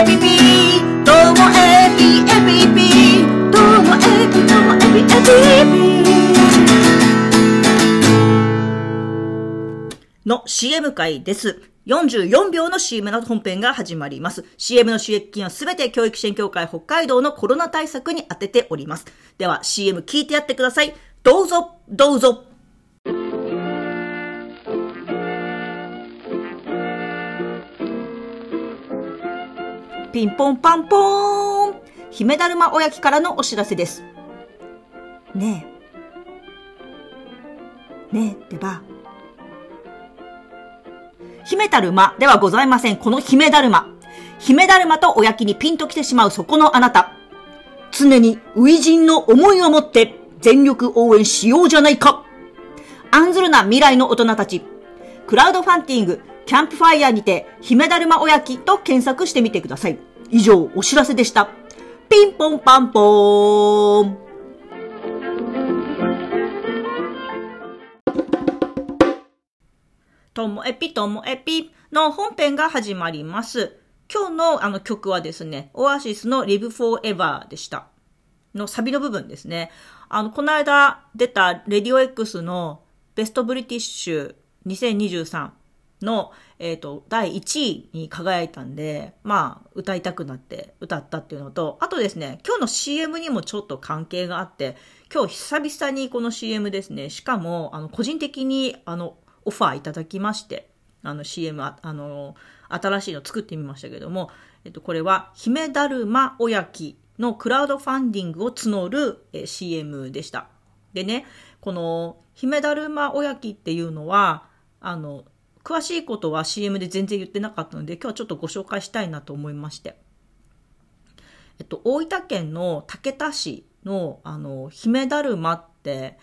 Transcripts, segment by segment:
の CM 会です。44秒の CM の本編が始まります。CM の収益金はすべて教育支援協会北海道のコロナ対策に当てております。では CM 聞いてやってください。どうぞ、どうぞ。ピンポンパンポーン。姫だるまおやきからのお知らせです。ねえ。ねえってば。姫だるまではございません。この姫だるま。姫だるまとおやきにピンときてしまうそこのあなた。常に初陣の思いを持って全力応援しようじゃないか。案ずるな未来の大人たち。クラウドファンティング、キャンプファイヤーにて姫だるまおやきと検索してみてください。以上、お知らせでした。ピンポンパンポーン。ともえぴともえぴの本編が始まります。今日の曲はですね、オアシスの Live Forever でした。のサビの部分ですね。この間出た Radio X のベストブリティッシュ2023の、第1位に輝いたんで、まあ、歌いたくなって歌ったっていうのと、あとですね、今日の CM にもちょっと関係があって、今日久々にこの CM ですね、しかも、個人的に、オファーいただきまして、CM、新しいの作ってみましたけども、これは、姫だるまおやきのクラウドファンディングを募る、CM でした。でね、この、姫だるまおやきっていうのは、詳しいことは CM で全然言ってなかったので、今日はちょっとご紹介したいなと思いまして。大分県の竹田市の、姫だるまって、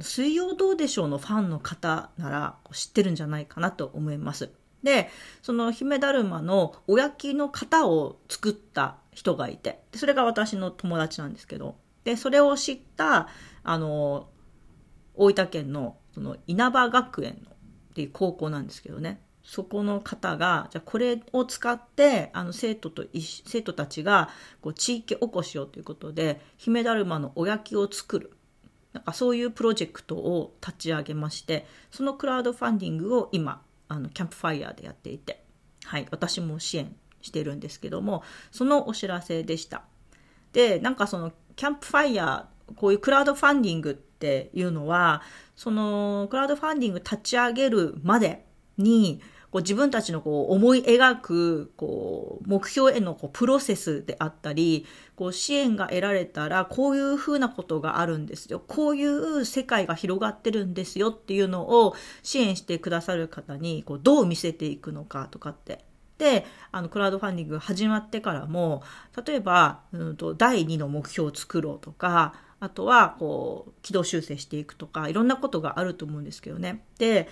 水曜どうでしょうのファンの方なら知ってるんじゃないかなと思います。で、その姫だるまのおやきの型を作った人がいて、それが私の友達なんですけど、で、それを知った、大分県の、その稲葉学園のっていう高校なんですけどね、そこの方が、じゃあこれを使って、生徒たちがこう地域おこしをということで、姫だるまのおやきを作る。なんかそういうプロジェクトを立ち上げまして、そのクラウドファンディングを今、キャンプファイヤーでやっていて、はい、私も支援してるんですけども、そのお知らせでした。で、なんかそのキャンプファイヤー、こういうクラウドファンディングっていうのは、そのクラウドファンディング立ち上げるまでに、こう自分たちのこう思い描くこう目標へのこうプロセスであったり、こう支援が得られたらこういうふうなことがあるんですよ。こういう世界が広がってるんですよっていうのを支援してくださる方にこうどう見せていくのかとかって。で、クラウドファンディングが始まってからも、例えば、第2の目標を作ろうとか、あとは、こう、軌道修正していくとか、いろんなことがあると思うんですけどね。で、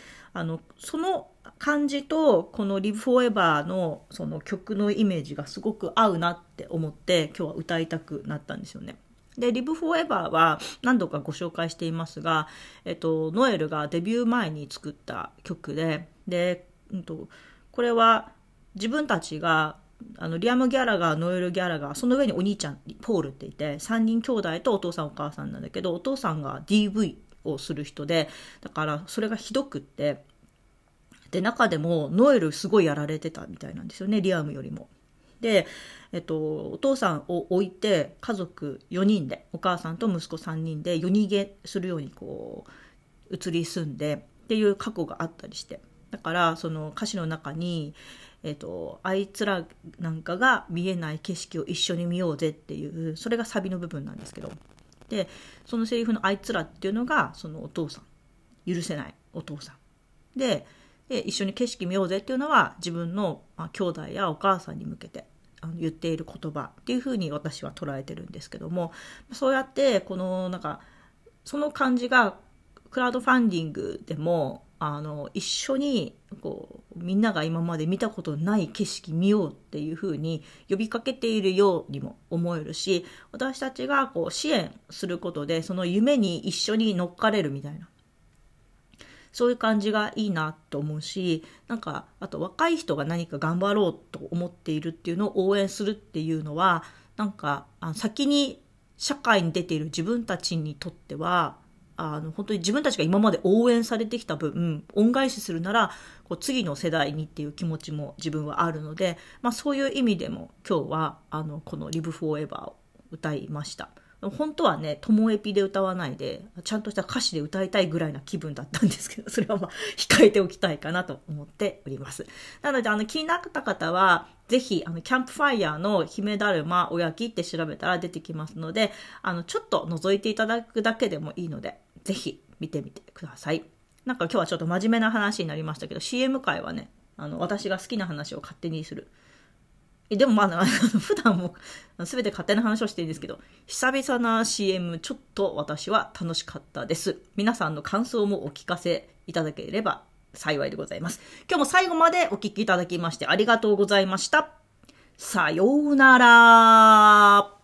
その感じと、この Live Forever のその曲のイメージがすごく合うなって思って、今日は歌いたくなったんですよね。で、Live Forever は何度かご紹介していますが、ノエルがデビュー前に作った曲で、で、これは、自分たちが、リアム・ギャラガー、ノエル・ギャラガー、その上にお兄ちゃん、ポールっていて、3人兄弟とお父さんお母さんなんだけど、お父さんが DV をする人で、だからそれがひどくって、で、中でもノエルすごいやられてたみたいなんですよね、リアムよりも。で、お父さんを置いて、家族4人で、お母さんと息子3人で、夜逃げするようにこう、移り住んで、っていう過去があったりして。だから、その歌詞の中に、あいつらなんかが見えない景色を一緒に見ようぜっていう、それがサビの部分なんですけど。で、そのセリフのあいつらっていうのが、そのお父さん。許せないお父さん。で一緒に景色見ようぜっていうのは、自分の、兄弟やお母さんに向けて言っている言葉っていうふうに私は捉えてるんですけども、そうやって、このなんか、その感じが、クラウドファンディングでも、一緒にこうみんなが今まで見たことない景色見ようっていう風に呼びかけているようにも思えるし、私たちがこう支援することでその夢に一緒に乗っかれるみたいな、そういう感じがいいなと思うし、なんかあと若い人が何か頑張ろうと思っているっていうのを応援するっていうのは、なんか先に社会に出ている自分たちにとっては本当に自分たちが今まで応援されてきた分、恩返しするならこう次の世代にっていう気持ちも自分はあるので、まあ、そういう意味でも今日はこの Live Forever を歌いました。本当はね、ともえぴで歌わないでちゃんとした歌詞で歌いたいぐらいな気分だったんですけど、それはまあ控えておきたいかなと思っております。なので気になった方はぜひキャンプファイヤーの姫だるまおやきって調べたら出てきますので、ちょっと覗いていただくだけでもいいのでぜひ見てみてください。なんか今日はちょっと真面目な話になりましたけど、 CM 界はね、私が好きな話を勝手にする。でもまあ普段も全て勝手な話をしてるんですけど、久々な CM ちょっと私は楽しかったです。皆さんの感想もお聞かせいただければ幸いでございます。今日も最後までお聞きいただきましてありがとうございました。さようなら。